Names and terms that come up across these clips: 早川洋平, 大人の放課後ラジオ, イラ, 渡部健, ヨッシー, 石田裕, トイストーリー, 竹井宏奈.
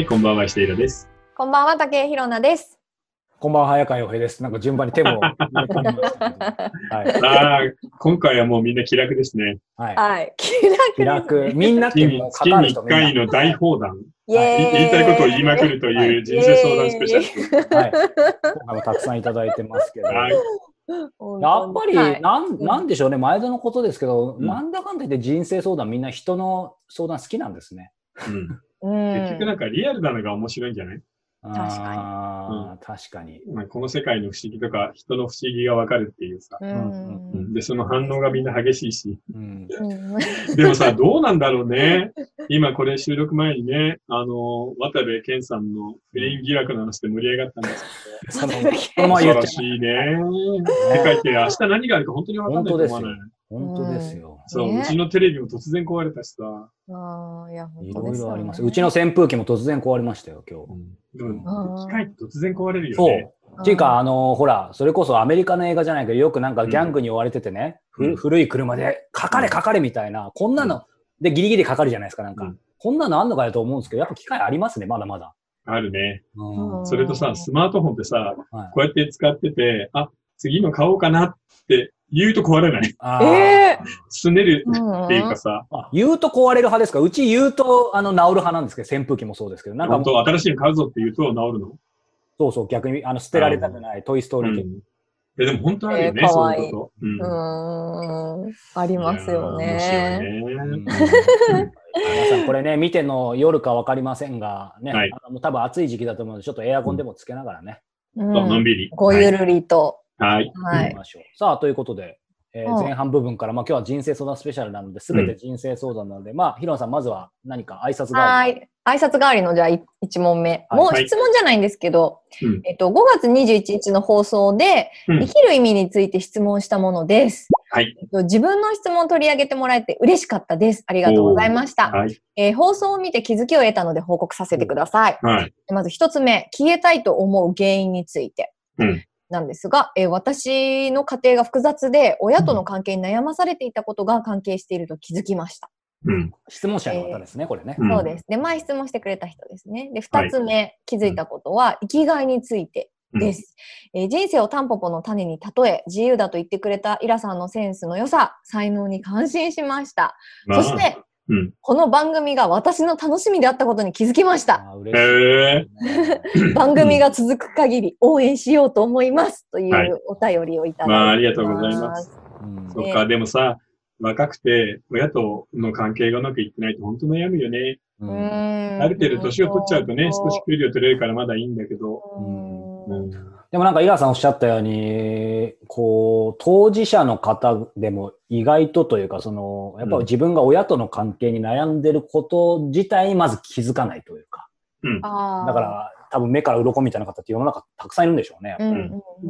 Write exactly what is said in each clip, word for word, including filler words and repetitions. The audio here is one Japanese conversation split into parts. はい、こんばんは、石田裕です。こんばんは、竹井宏奈です。こんばんは、早川洋平です。なんか順番に手も入れ込みましたけど、はい、ああ、今回はもうみんな気楽ですね。はい。はい、気楽です、ね。気楽。みんなってもう語る人みんな。月にいっかいの大放談。イエーイ。言いたいことを言いまくるという人生相談スペシャル。はい。今回もたくさんいただいてますけど。はい。やっぱりなん、はい、なんでしょうね、前田のことですけど、うん、なんだかんだ言って人生相談、みんな人の相談好きなんですね。うん、結局なんかリアルなのが面白いんじゃない？確かに。確かに。まあ、この世界の不思議とか、人の不思議がわかるっていうさ。うんうん、で、その反応がみんな激しいし。うん、でもさ、どうなんだろうね。今これ収録前にね、あの、渡部健さんの不倫疑惑の話で盛り上がったんですけど。恐ろしいね。世界って明日何があるか本当にわかんないと思わない。本当ですよ。そう、うちのテレビも突然壊れたしさ。ああ、いや、いろいろあります。うちの扇風機も突然壊れましたよ、今日。でも、機械って突然壊れるよね。そう。っていうか、あの、ほら、それこそアメリカの映画じゃないけど、よくなんかギャングに追われててね、古い車で、かかれかかれみたいな、こんなの、で、ギリギリかかるじゃないですか、なんか。こんなのあんのかよと思うんですけど、やっぱ機械ありますね、まだまだ。あるね。それとさ、スマートフォンってさ、こうやって使ってて、あ、次の買おうかなって、言うと壊れない。ええー、すねるっていうかさ、うんうん。言うと壊れる派ですか？うち言うと、あの、治る派なんですけど、扇風機もそうですけど。なんか本当、新しいの買うぞって言うと治るの？そうそう、逆に、あの、捨てられたくない、トイストーリー系。うん、え、でも本当あるよね、えー、そういうこと。うん、うーん。ありますよね。皆さん、これね、見ての夜かわかりませんが、ね、はい、あの多分暑い時期だと思うので、ちょっとエアコンでもつけながらね。うん、のんびり。ごゆるりと。はいはい。はい。さあ、ということで、えー、前半部分から、まあ今日は人生相談スペシャルなので、すべて人生相談なので、うん、まあ、ヒロさん、まずは何か挨拶代わり。はい。挨拶代わりの、じゃあ、いち問目。はい、もう質問じゃないんですけど、はい、えっと、ごがつにじゅういちにちの放送で、うん、生きる意味について質問したものです。はい、えっと。自分の質問を取り上げてもらえて嬉しかったです。ありがとうございました。はい、えー、放送を見て気づきを得たので報告させてください。はい。まず一つ目、消えたいと思う原因について。うんなんですが、えー、私の家庭が複雑で、親との関係に悩まされていたことが関係していると気づきました。うん、質問者の方ですね、えー、これね。そうですね。前質問してくれた人ですね。で、二つ目、はい、気づいたことは、生きがいについてです、うんえー。人生をタンポポの種に例え、自由だと言ってくれたイラさんのセンスの良さ、才能に感心しました。そして、うん、この番組が私の楽しみであったことに気づきました。番組が続く限り応援しようと思いますというお便りをいただいてます。はいまあ、ありがとうございます。うん、そうか、でもさ、若くて親との関係がうまくいってないと本当悩むよね。うん、ある程度年を取っちゃうとね、少し給料取れるからまだいいんだけど。うんうん、でもなんかイラさんおっしゃったように、こう、当事者の方でも意外とというか、その、やっぱ自分が親との関係に悩んでること自体にまず気づかないというか。うん、だから多分目から鱗みたいな方って世の中たくさんいるんでしょうね。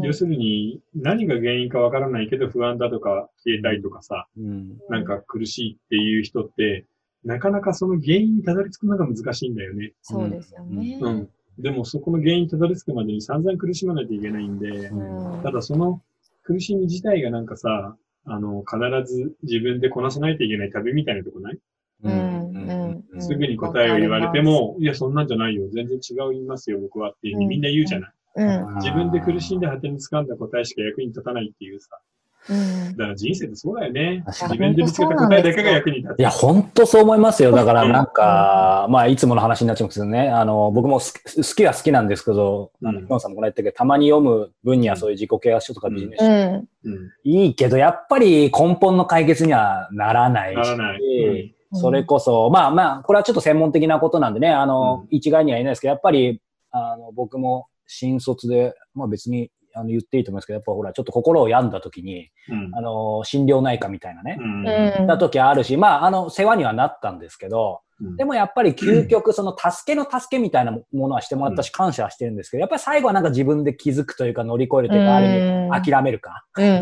要するに何が原因かわからないけど不安だとか消えたいとかさ、うん、なんか苦しいっていう人って、なかなかその原因にたどり着くのが難しいんだよね。そうですよね。うんうんでもそこの原因にたどり着くまでに散々苦しまないといけないんで、うん、ただその苦しみ自体がなんかさ、あの、必ず自分でこなさないといけない旅みたいなとこない？すぐに答えを言われても、いや、そんなんじゃないよ。全然違う言いますよ、僕はっていうふうにみんな言うじゃない。うんうん、自分で苦しんで果てに掴んだ答えしか役に立たないっていうさ。だから人生ってそうだよね。自分で見つけた答えだけが役に立つ。いや、本当そう思いますよ。だからなんか、まあ、いつもの話になっちゃいますけどね。あの、僕も好きは好きなんですけど、ヒロンさんもこの間言ったけど、たまに読む分にはそういう自己啓発書とかビジネス書。いいけど、やっぱり根本の解決にはならないし、それこそ、まあまあ、これはちょっと専門的なことなんでね、あの、一概には言えないですけど、やっぱり、あの、僕も新卒で、まあ別に、あの言っていいと思いますけど、やっぱほら、ちょっと心を病んだ時に、うん、あの、心療内科みたいなね、うん、た時あるし、まあ、あの、世話にはなったんですけど、うん、でもやっぱり究極、その助けの助けみたいなものはしてもらったし、感謝はしてるんですけど、やっぱり最後はなんか自分で気づくというか乗り越えるというか、ある意味諦めるか。諦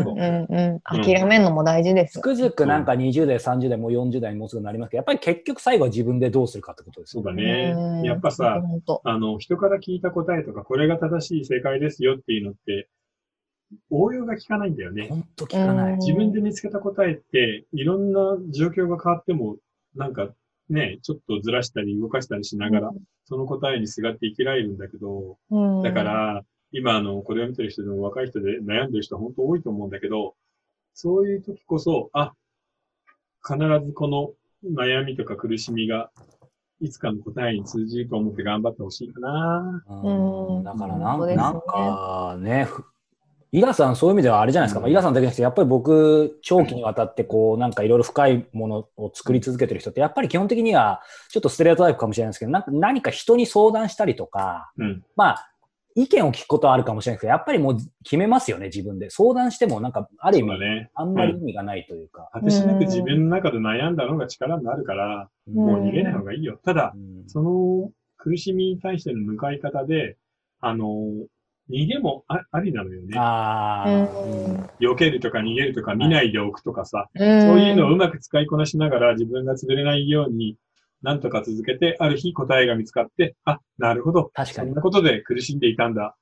めるのも大事です。つくづくなんかにじゅうだい、さんじゅうだい、もうよんじゅうだいにもうすぐなりますけど、やっぱり結局最後は自分でどうするかってことですよね。そうだね。やっぱさ、あの、人から聞いた答えとか、これが正しい正解ですよっていうのって、応用が効かないんだよね。本当効かない。自分で見つけた答えって、いろんな状況が変わっても、なんか、ね、ちょっとずらしたり動かしたりしながら、うん、その答えにすがって生きられるんだけど、うん、だから、今あの、これを見てる人でも若い人で悩んでる人は本当多いと思うんだけど、そういう時こそ、あ、必ずこの悩みとか苦しみが、いつかの答えに通じると思って頑張ってほしいかな。うん、だからなんか、ね、なんかね、イラさんそういう意味ではあれじゃないですか。うん、イラさんだけじゃなくて、やっぱり僕、長期にわたってこう、なんかいろいろ深いものを作り続けてる人って、やっぱり基本的には、ちょっとステレオタイプかもしれないですけど、なんか何か人に相談したりとか、うん、まあ、意見を聞くことはあるかもしれないけど、やっぱりもう決めますよね、自分で。相談しても、なんか、ある意味、ね、あんまり意味がないというか。果てしなく自分の中で悩んだのが力になるから、もう逃げない方がいいよ。ただ、その苦しみに対しての向かい方で、あの、逃げも あ, ありなのよね。あ避けるとか逃げるとか見ないでおくとかさ、そういうのをうまく使いこなしながら自分が潰れないように、なんとか続けて、ある日答えが見つかって、あ、なるほど。確かに。そんなことで苦しんでいたんだ。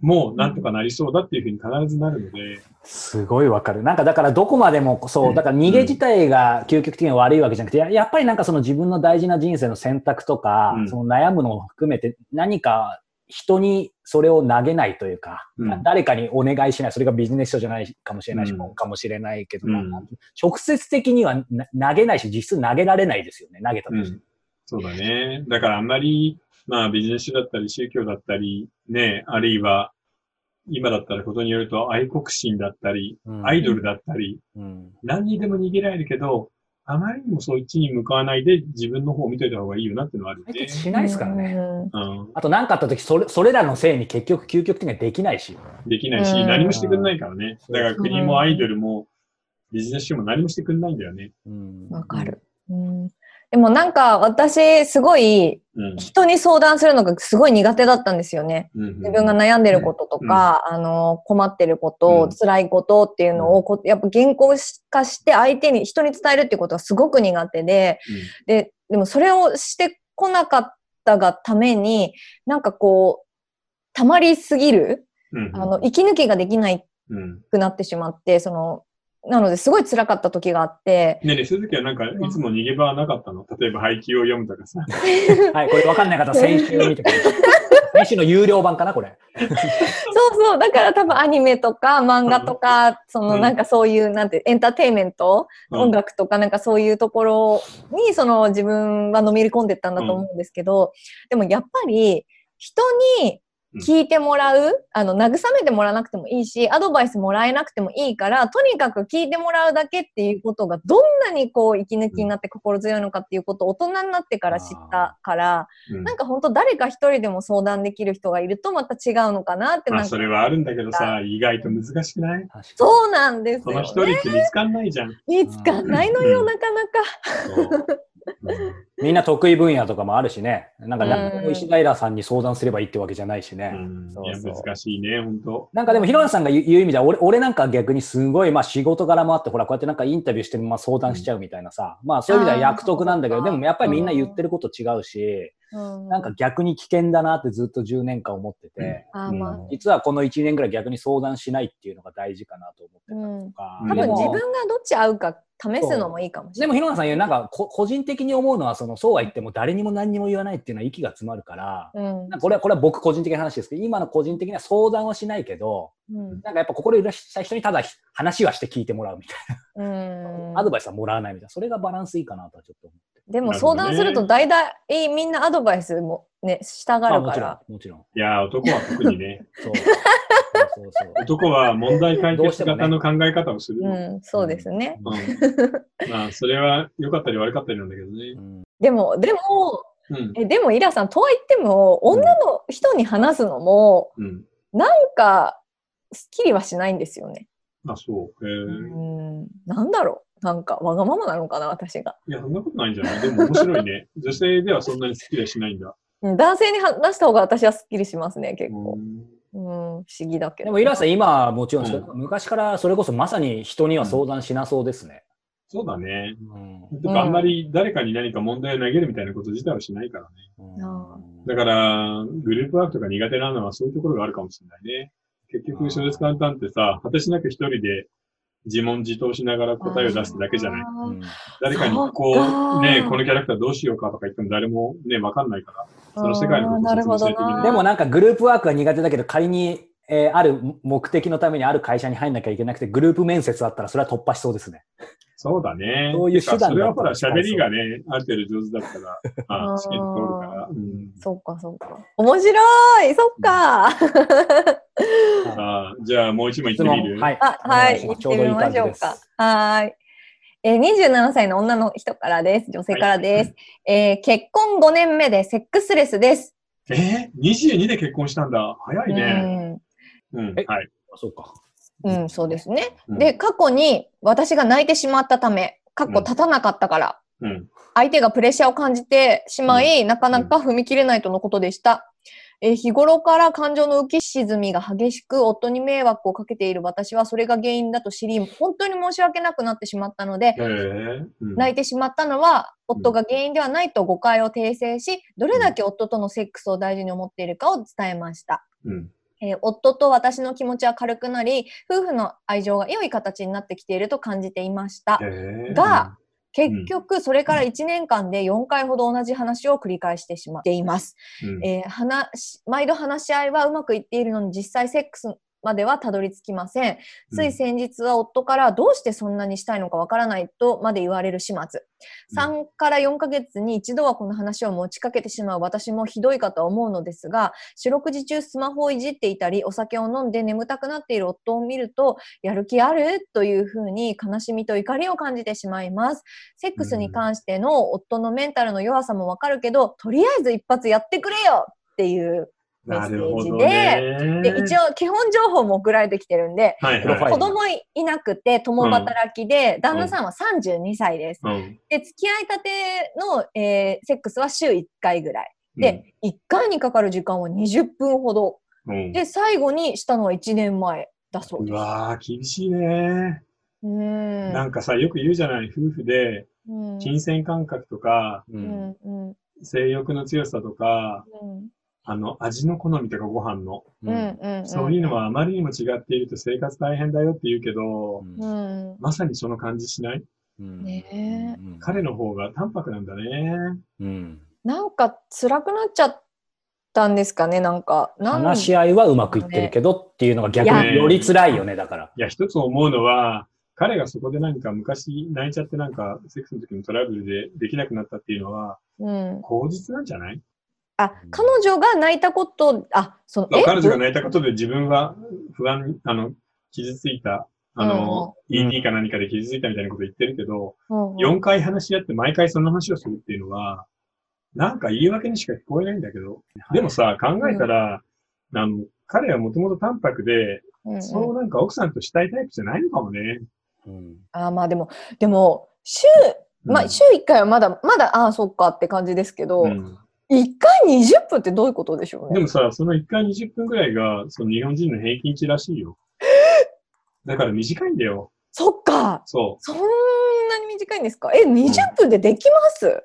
もうなんとかなりそうだっていうふうに必ずなるので。すごいわかる。なんかだからどこまでもそう、だから逃げ自体が究極的に悪いわけじゃなくて、うん、やっぱりなんかその自分の大事な人生の選択とか、うん、その悩むのを含めて何か人にそれを投げないというか、うん、誰かにお願いしない。それがビジネス書じゃないかもしれないし、うん、かもしれないけど、うん、直接的には投げないし、実質投げられないですよね。投げたとして、うん。そうだね。だからあんまり、まあビジネス書だったり宗教だったり、ね、あるいは今だったらことによると愛国心だったり、うん、アイドルだったり、うん、何にでも逃げられるけど、あまりにもそっちに向かわないで自分の方を見といた方がいいよなっていうのはあるよね。解決しないですからね。うん、あと何かあった時それ、それらのせいに結局究極的にはできないし。できないし、何もしてくれないからね。だから国もアイドルもビジネス書も何もしてくれないんだよね。わかる。うん、でもなんか私すごい人に相談するのがすごい苦手だったんですよね。うんうん、自分が悩んでることとか、うん、あの困ってること、うん、辛いことっていうのをこやっぱ言語化して相手に人に伝えるっていうことがすごく苦手で、うん、で、でもそれをしてこなかったがためになんかこう溜まりすぎる、うんうん、あの息抜きができないくなってしまって、そのなので、すごい辛かった時があって。ねえねえ、そういう時はなんか、いつも逃げ場はなかったの？例えば、配給を読むとかさ。はい、これ分かんない方、先週見てください。先週の有料版かな、これ。そうそう、だから多分アニメとか漫画とか、そのなんかそういう、なんて、エンターテインメント、うん、音楽とかなんかそういうところに、その自分はのめり込んでったんだと思うんですけど、うん、でもやっぱり、人に、聞いてもらう、あの、慰めてもらわなくてもいいし、アドバイスもらえなくてもいいから、とにかく聞いてもらうだけっていうことが、どんなにこう、息抜きになって心強いのかっていうことを大人になってから知ったから、うん、なんか本当誰か一人でも相談できる人がいるとまた違うのかなってなんか。まあ、それはあるんだけどさ、意外と難しくない？そうなんですよね。その一人って見つかんないじゃん。見つかんないのよ、なかなか。みんな得意分野とかもあるしね。なんか、石平さんに相談すればいいってわけじゃないしね。難しいね、本当。なんかでも、広田さんが言う意味では、俺、俺なんか逆にすごい、まあ仕事柄もあって、ほら、こうやってなんかインタビューして、まあ相談しちゃうみたいなさ。うん、まあそういう意味では役得なんだけど、でもやっぱりみんな言ってること違うし、うん、なんか逆に危険だなってずっとじゅうねんかん思ってて、うん、実はこのいちねんぐらい逆に相談しないっていうのが大事かなと思ってたりとか。うん、多分自分がどっち合うか試すのもいいかもしれない。でも、広田さん言う、なんかこ個人的に思うのは、その、そうは言っても誰にも何にも言わないっていうのは息が詰まるから、うん、なんかこれは、これは僕個人的な話ですけど、今の個人的には相談はしないけど、うん、なんかやっぱ心揺らした人にただ話はして聞いてもらうみたいな。うん、アドバイスはもらわないみたいな。それがバランスいいかなとはちょっと思って。でも相談すると大体みんなアドバイスもね、したがるから。もちろん、もちろん。いや、男は特にね。そう。そうそうそう、男は問題解決型の考え方をする。うん、そうですね。うん、まあ、それは良かったり悪かったりなんだけどね。うん、でも、でも、うん、えでも、イラさん、とは言っても、女の人に話すのも、うん、なんか、すっきりはしないんですよね。あ、そう。へー。うん、なんだろう。なんか、わがままなのかな、私が。いや、そんなことないんじゃない？でも面白いね。女性ではそんなにスッキリはしないんだ。男性に話した方が私はスッキリしますね、結構。うん、不思議だけど。でも、イラさん、今はもちろんですけど、うん、昔からそれこそまさに人には相談しなそうですね。うん、そうだね。うん、だからあんまり誰かに何か問題を投げるみたいなこと自体はしないからね。うん、だから、グループワークとか苦手なのはそういうところがあるかもしれないね。結局、小説簡単ってさ、果てしなく一人で、自問自答しながら答えを出すだけじゃない。うん、誰かにこう、ね、このキャラクターどうしようかとか言っても誰もね、わかんないから、その世界のことを説明したいときに。でもなんかグループワークは苦手だけど、仮に、えー、ある目的のためにある会社に入んなきゃいけなくて、グループ面接だったらそれは突破しそうですね。そうだね。そういう手段だったら。それはほら、喋りがね、ある程度上手だったら、ああ、試験通るから。うん、そうか、そうか。面白い、そっか。うん、ああ、じゃあもう一問いってみる？はい。あ、はい。いってみましょうか。はい。えー、にじゅうななさいの女の人からです。女性からです。はい、えー、結婚ごねんめでセックスレスです。えー、にじゅうにで結婚したんだ。早いね。うん。うん、はい。そうか。うん、そうですね。うん、で、過去に私が泣いてしまったため、過去立たなかったから、うん、相手がプレッシャーを感じてしまい、うん、なかなか踏み切れないとのことでした。えー、日頃から感情の浮き沈みが激しく、夫に迷惑をかけている私はそれが原因だと知り、本当に申し訳なくなってしまったので、えーうん、泣いてしまったのは夫が原因ではないと誤解を訂正し、どれだけ夫とのセックスを大事に思っているかを伝えました。うんえー、夫と私の気持ちは軽くなり、夫婦の愛情が良い形になってきていると感じていました、えー、が、結局それからいちねんかんでよんかいほど同じ話を繰り返してしまっています、うんえー、話毎度話し合いはうまくいっているのに実際セックスまではたどり着きません。つい先日は夫からどうしてそんなにしたいのかわからないとまで言われる始末。さんからよんかげつに一度はこの話を持ちかけてしまう私もひどいかとは思うのですが、四六時中スマホをいじっていたり、お酒を飲んで眠たくなっている夫を見ると、やる気ある？というふうに悲しみと怒りを感じてしまいます。セックスに関しての夫のメンタルの弱さもわかるけど、とりあえず一発やってくれよっていうメッセージ で, で一応基本情報も送られてきてるんで、はいはい、子供いなくて共働きで、うん、旦那さんはさんじゅうにさいです、うん、で付き合いたての、えー、セックスは週いっかいぐらいで、うん、いっかいにかかる時間はにじゅっぷんほど、うん、で最後にしたのはいちねんまえだそうです。うわー厳しいね。うんなんかさよく言うじゃない、夫婦で金銭感覚とか、うんうん、性欲の強さとか、うんあの、味の好みとかご飯の、うん。そういうのはあまりにも違っていると生活大変だよって言うけど、うん、まさにその感じしない、うんね、彼の方が淡白なんだね、うん。なんか辛くなっちゃったんですかね、なんか。なんか話し合いはうまくいってるけどっていうのが逆により辛いよね、だから。いや、一つ思うのは、彼がそこでなんか昔泣いちゃってなんかセックスの時のトラブルでできなくなったっていうのは、うん、口実なんじゃない？あ、彼女が泣いたこと、あ、その、彼女が泣いたことで自分は不安、あの、傷ついた、あの、うん、イーディー か何かで傷ついたみたいなこと言ってるけど、うん、よんかい話し合って毎回その話をするっていうのは、なんか言い訳にしか聞こえないんだけど、でもさ、考えたら、うん、あの彼はもともと淡白で、うんうん、そうなんか奥さんとしたいタイプじゃないのかもね。うん、あ、まあでも、でも、週、まあ週いっかいはまだ、まだ、ああ、そっかって感じですけど、うんいっかいにじゅっぷんってどういうことでしょうね。でもさ、そのいっかいにじゅっぷんぐらいが、その日本人の平均値らしいよ。だから短いんだよ。そっか。そう。そんなに短いんですか？え、にじゅっぷんでできます？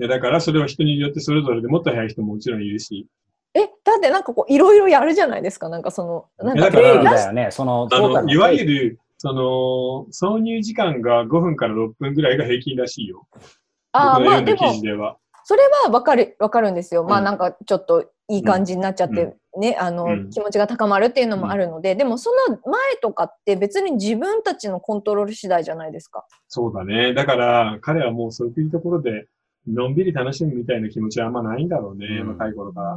いや、だからそれは人によってそれぞれでもっと早い人ももちろんいるし。え、だってなんかこう、いろいろやるじゃないですか。なんかその、なんか定義だよね。その、あの、いわゆる、その、挿入時間がごふんからろっぷんぐらいが平均らしいよ。ああ、まあでも。記事では。それはわかる、わかるんですよ。まあなんかちょっといい感じになっちゃってね、うん、あの、うん、気持ちが高まるっていうのもあるので、でもその前とかって別に自分たちのコントロール次第じゃないですか。そうだね。だから彼はもうそういうところでのんびり楽しむみたいな気持ちはあんまないんだろうね、うん、若い頃から。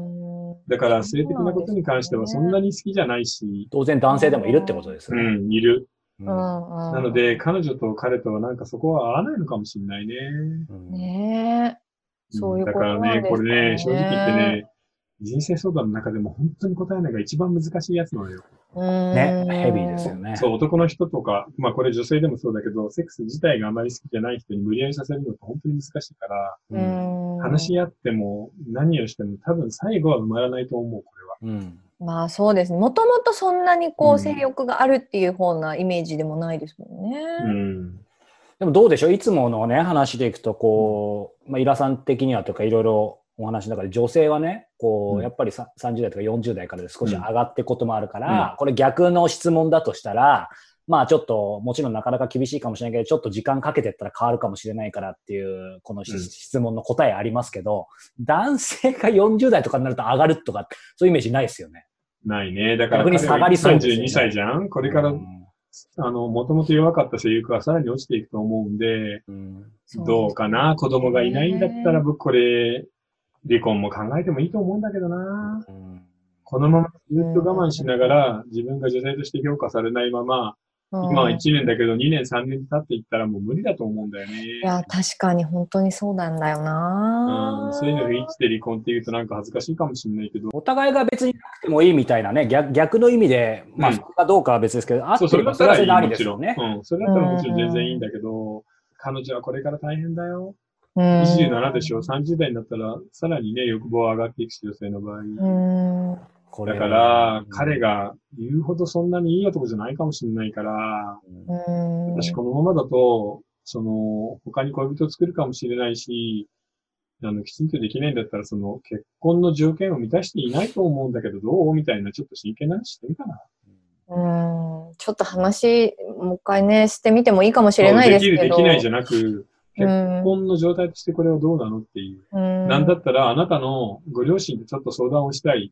だから性的なことに関してはそんなに好きじゃないし。ね、当然男性でもいるってことですね。うん、いる。うん、なので彼女と彼とはなんかそこは合わないのかもしれないね。うん、ねえ。そういうことなんですかね。だからね、これね、正直言ってね、人生相談の中でも本当に答えないが一番難しいやつなのよ。ね、ヘビーですよね。そう、男の人とか、まあこれ女性でもそうだけど、セックス自体があまり好きじゃない人に無理やりさせるのって本当に難しいから、うん、話し合っても何をしても多分最後は埋まらないと思う、これは。うん、まあそうですね。もともとそんなにこう性欲があるっていう方なイメージでもないですもんね。うんうんでもどうでしょういつものね、話でいくと、こう、まあ、イラさん的にはとかいろいろお話の中で、女性はね、こう、うん、やっぱりさんじゅうだいとかよんじゅうだいからで少し上がってこともあるから、うん、これ逆の質問だとしたら、まあちょっともちろんなかなか厳しいかもしれないけど、ちょっと時間かけてったら変わるかもしれないからっていうこの、うん、質問の答えありますけど、男性がよんじゅう代とかになると上がるとかそういうイメージないですよね。ないね。だから逆に下がりそうですよね。さんじゅうにさいじゃん。これから、うん、あのもともと弱かった性欲はさらに落ちていくと思うんで、うん、どうかな。子供がいないんだったら僕これ離婚も考えてもいいと思うんだけどな。うん、このままずっと我慢しながら自分が女性として評価されないまま。今はいちねんだけどにねんさんねん経っていったらもう無理だと思うんだよね。いや確かに本当にそうなんだよな、うん、そういうのに生きて離婚っていうとなんか恥ずかしいかもしれないけど、お互いが別になくてもいいみたいなね、 逆, 逆の意味でまあ、うん、そこがどうかは別ですけど、あってもそれはありですよね。それだったらもちろん全然いいんだけど、彼女はこれから大変だよ。にじゅうななでしょ。さんじゅう代になったらさらにね欲望は上がっていくし、女性の場合、うん、だから、彼が言うほどそんなにいい男じゃないかもしれないから、うん、私このままだと、その、他に恋人を作るかもしれないし、あの、きちんとできないんだったら、その、結婚の条件を満たしていないと思うんだけど、どうみたいな、ちょっと真剣な話してみたな。うん、ちょっと話、もう一回ね、してみてもいいかもしれないですけど。できる、できないじゃなく、結婚の状態としてこれはどうなのっていう。うん、なんだったら、あなたのご両親とちょっと相談をしたい。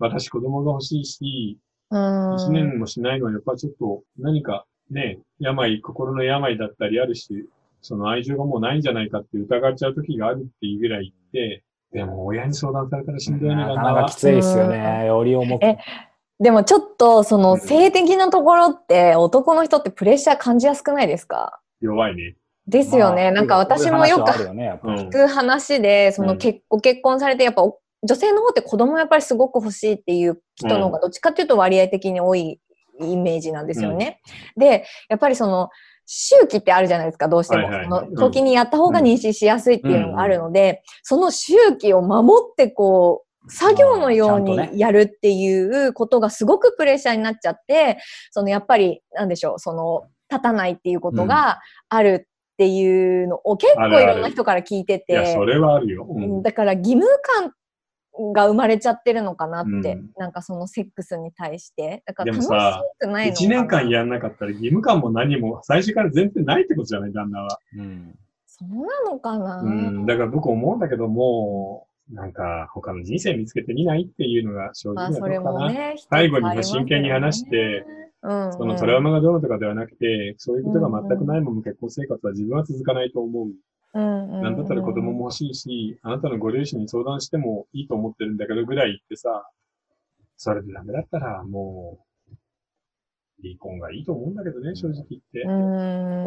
私子供が欲しいし、一年もしないのはやっぱちょっと何かね、病、心の病だったりあるし、その愛情がもうないんじゃないかって疑っちゃう時があるっていうぐらいで、でも親に相談されたらしんどいね。なかなかきついですよね。より重く。え、でもちょっとその性的なところって男の人ってプレッシャー感じやすくないですか？弱いね。ですよね。まあ、なんか私もよく聞く話で、その結ご結婚されてやっぱ女性の方って子供やっぱりすごく欲しいっていう人の方がどっちかっていうと割合的に多いイメージなんですよね。うん、で、やっぱりその周期ってあるじゃないですか、どうしても。はいはい、その時にやった方が妊娠しやすいっていうのがあるので、うん、その周期を守ってこう、作業のようにやるっていうことがすごくプレッシャーになっちゃって、そのやっぱり、なんでしょう、その立たないっていうことがある。うんっていうのを結構いろんな人から聞いてて。あるある。いや、それはあるよ。うん、だから義務感が生まれちゃってるのかなって、うん、なんかそのセックスに対して。だから楽しくないのかな。いちねんかんやんなかったら義務感も何も最初から全然ないってことじゃない、旦那は。うん、そうなのかな、うん、だから僕思うんだけども、なんか他の人生見つけてみないっていうのが正直なところかな。ね、最後に真剣に話して、うんうん、そのトラウマがどうとかではなくて、そういうことが全くないまま結婚生活は自分は続かないと思う。なんだったら子供も欲しいし、あなたのご両親に相談してもいいと思ってるんだけどぐらい言ってさ、それでダメだったらもう、離婚がいいと思うんだけどね、正直言って。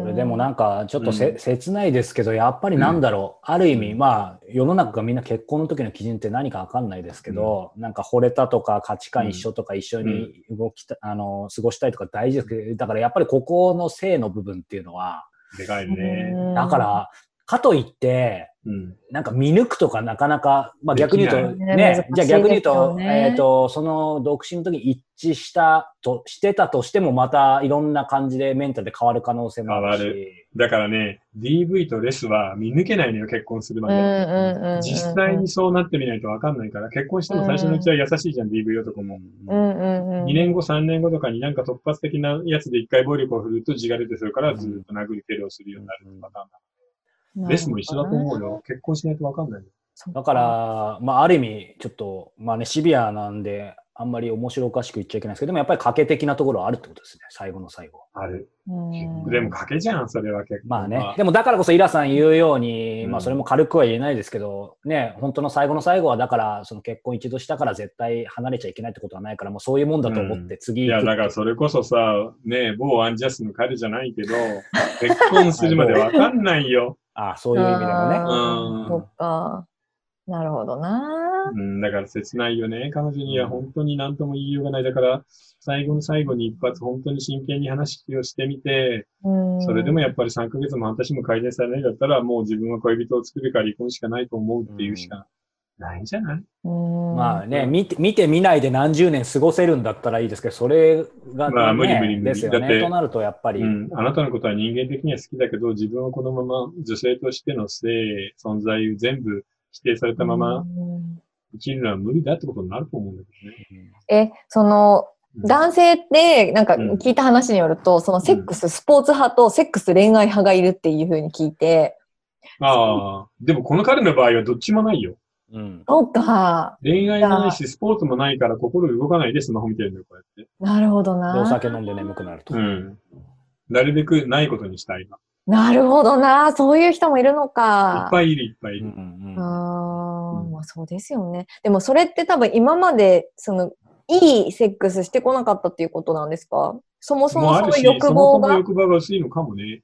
これでもなんか、ちょっとせ、うん、切ないですけど、やっぱりなんだろう、うん、ある意味、まあ、世の中がみんな結婚の時の基準って何かわかんないですけど、うん、なんか惚れたとか価値観一緒とか一緒に動きた、うん、あの、過ごしたいとか大事ですけど、だからやっぱりここの性の部分っていうのは、でかいね。だから、かといって、うん、なんか見抜くとかなかなか、まあ逆に言うと、ね、ね、じゃあ逆に言うと、ね、えっと、その独身の時に一致したと、してたとしてもまたいろんな感じでメンタルで変わる可能性もあるし。変わる。だからね、ディーブイ とレスは見抜けないのよ、結婚するまで。実際にそうなってみないとわかんないから、結婚しても最初のうちは優しいじゃん、うん、ディーブイ 男も。にねんご、さんねんごとかになんか突発的なやつでいっかい暴力を振るうと字が出てするから、ずっと殴り蹴りをするようになるパターンだ。レスも一緒だと思うよ。結婚しないと分かんないよ。だから、まあ、ある意味、ちょっと、まあね、シビアなんで、あんまり面白おかしく言っちゃいけないですけど、でもやっぱり賭け的なところはあるってことですね。最後の最後。ある。でも賭けじゃん、それは結構。まあね。でもだからこそ、イラさん言うように、うん、まあそれも軽くは言えないですけど、ね、本当の最後の最後は、だから、その結婚一度したから絶対離れちゃいけないってことはないから、もうそういうもんだと思って、次、うん。いや、だからそれこそさ、ね、某アンジャスの彼じゃないけど、結婚するまで分かんないよ。ああ、そういう意味でもね。うん。そっか。なるほどな。うん、だから切ないよね。彼女には本当に何とも言いようがない。だから、最後の最後に一発本当に真剣に話をしてみて、うん、それでもやっぱりさんかげつも私も改善されないだったら、もう自分は恋人を作るか離婚しかないと思うっていうしかないんじゃない？うん、まあね、見て、見て見ないで何十年過ごせるんだったらいいですけど、それが、ね、まあ無理無理無理ですよね。だって、となるとやっぱり、うん。あなたのことは人間的には好きだけど、自分はこのまま女性としての性、存在を全部、否定されたまま生きるのは無理だってことになると思うんだけどね。え、その、男性ってなんか聞いた話によると、そのセックススポーツ派とセックス恋愛派がいるっていうふうに聞いて、ああ、でもこの彼の場合はどっちもないよ。うん。そうか。恋愛もないし、スポーツもないから心動かないでスマホ見てるんだよ、こうやって。なるほどな。お酒飲んで眠くなると。うん。なるべくないことにしたいな。なるほどな。そういう人もいるのか。いっぱいいる、いっぱいいる。うんうん、ああ、うん、まあそうですよね。でもそれって多分今まで、その、いいセックスしてこなかったっていうことなんですか？そもそもその欲望が。そもそも欲望が薄いのかもね。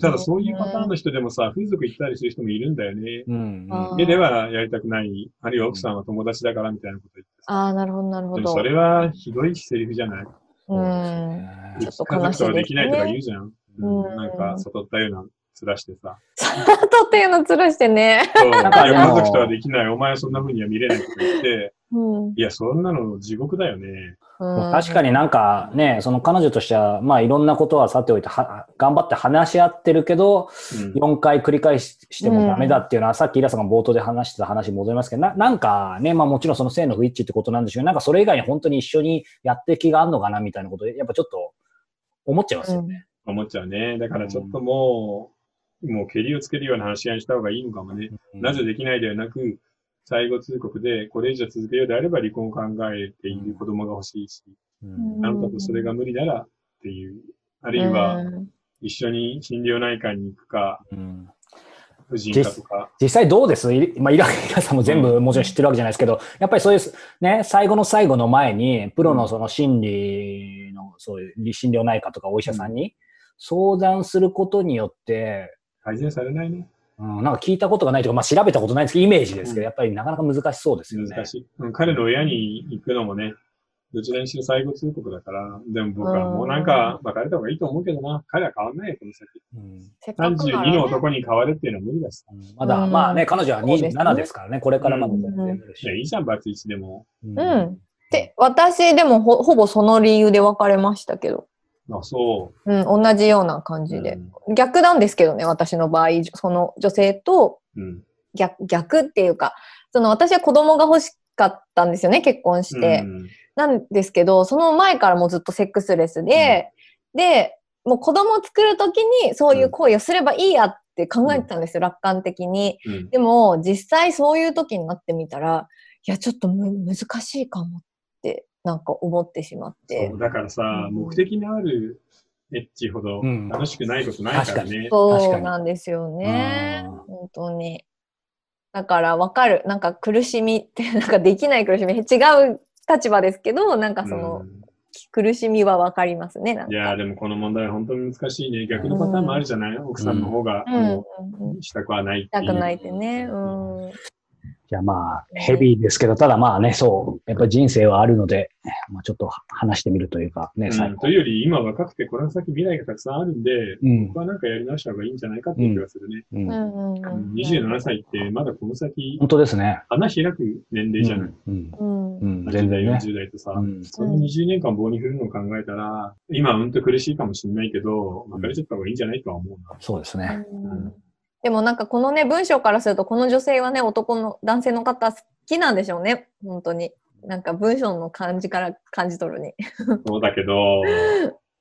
ただそういうパターンの人でもさ、風俗行ったりする人もいるんだよね。うんうん、家ではやりたくない、あるいは奥さんは友達だからみたいなこと言ってさ。ああ、なるほど、なるほど。それはひどいセリフじゃない？うん。ちょっと悲しいですね。家族とはできないとか言うじゃん。うんうん、なんか、悟ったようなつらしてさ。悟ったようなつらしてね。そう。なんか家族とはできない、お前はそんな風には見れないとか言って、うん、いや、そんなの地獄だよね。うん、確かになんかね、その彼女としては、まあいろんなことはさておいては、頑張って話し合ってるけど、うん、よんかい繰り返してもダメだっていうのは、うん、さっきイラさんが冒頭で話してた話に戻りますけど、な, なんかね、まあもちろんその性の不一致ってことなんでしょうけど、なんかそれ以外に本当に一緒にやって気があるのかなみたいなことで、やっぱちょっと思っちゃいますよね。うん、思っちゃうね。だからちょっともう、うん、もう蹴りをつけるような話し合いにした方がいいのかもね。うん、なぜできないではなく、最後通告で、これ以上続けようであれば離婚を考えている子供が欲しいし、うん、あなたとそれが無理ならっていう、あるいは一緒に心療内科に行くか、うん、婦人科とか。実際どうです？まあ、イラさんも全部もちろん知ってるわけじゃないですけど、うん、やっぱりそういう、ね、最後の最後の前に、プロのその心理の、そういう心療内科とかお医者さんに相談することによって、改善されないね。うん、なんか聞いたことがないとか、まあ、調べたことないですけど、イメージですけど、やっぱりなかなか難しそうですよね。難しい。彼の親に行くのもね、どちらにしろ最後通告だから、でも僕はもうなんか、別れた方がいいと思うけどな、彼は変わんないよ、この先。うん、さんじゅうにの男に変わるっていうのは無理だし。うん、まだ、まあね、彼女はにじゅうななですからね、これからまだ全然無理し。いや、いいじゃん、バツイチでも。うん。うん、で、私、でもほ、ほぼその理由で別れましたけど。あ、そう。うん、同じような感じで。うん、逆なんですけどね、私の場合、その女性と逆、うん、逆っていうか、その私は子供が欲しかったんですよね、結婚して。うん、なんですけど、その前からもうずっとセックスレスで、うん、で、もう子供を作るときにそういう行為をすればいいやって考えてたんですよ、うん、楽観的に。うん、でも、実際そういう時になってみたら、いや、ちょっとむ難しいかもって。なんか思ってしまって。だからさ、うん、目的のあるエッチほど楽しくないことないからね。うん、そうなんですよね。本当に。だからわかる。なんか苦しみって、なんかできない苦しみ。違う立場ですけど、なんかその、うん、苦しみはわかりますね。なんかいやー、でもこの問題本当に難しいね。逆のパターンもあるじゃない、うん、奥さんの方が、うん、したくはないっていう。したくないってね。うん、いやまあ、ヘビーですけど、ただまあね、そう、やっぱり人生はあるので、まあ、ちょっと話してみるというか、ね、うん、というより、今若くて、この先未来がたくさんあるんで、うん、僕はなんかやり直した方がいいんじゃないかっていう気がするね。にじゅうななさいって、まだこの先、本当ですね。穴開く年齢じゃない。全然よんじゅう代とさ、うん、そのにじゅうねんかん棒に振るのを考えたら、今うんと苦しいかもしれないけど、別れちゃった方がいいんじゃないとは思うな。そうですね。うん、でもなんかこのね、文章からすると、この女性はね、男の、男性の方好きなんでしょうね。本当に。なんか文章の感じから感じ取るに。そうだけど、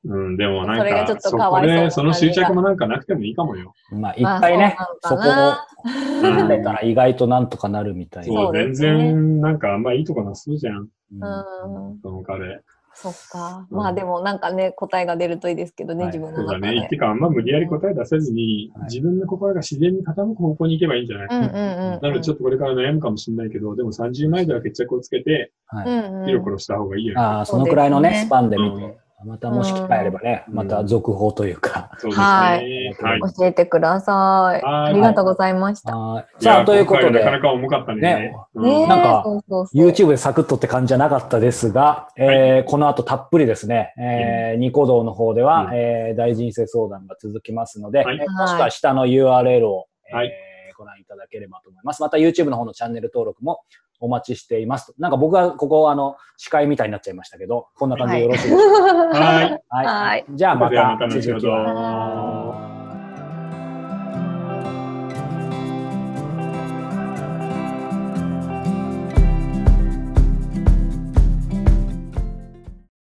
うん、でもなんか、それがちょっとかわいそうな感じが。そこで、その執着もなんかなくてもいいかもよ。まあ、いっぱいね、そこを食べたら意外となんとかなるみたいな。そう、全然、なんかあんまいいとこなそうじゃん。うん。その彼。そっか。まあでもなんかね、答えが出るといいですけどね、自分の中で。そうだね。ってか、あんま無理やり答え出せずに、自分の心が自然に傾く方向に行けばいいんじゃないかな。なのでちょっとこれから悩むかもしれないけど、でもさんじゅうまえでは決着をつけて、ピロコロした方がいいよね。ああ、そのくらいのね、スパンで見て、またもし機会あればね、また続報というか。そうですね。はい。教えてください。ありがとうございました。さあ、ということで。なかなか重かったね。なんか、YouTube でサクッとって感じじゃなかったですが、この後たっぷりですね、ニコ動の方では大人生相談が続きますので、もしくは下の ユーアールエル をご覧いただければと思います。また YouTube の方のチャンネル登録もお待ちしています。なんか僕はここ、あの、司会みたいになっちゃいましたけど、こんな感じでよろしいですか？はい。はい。じゃあまた続きます。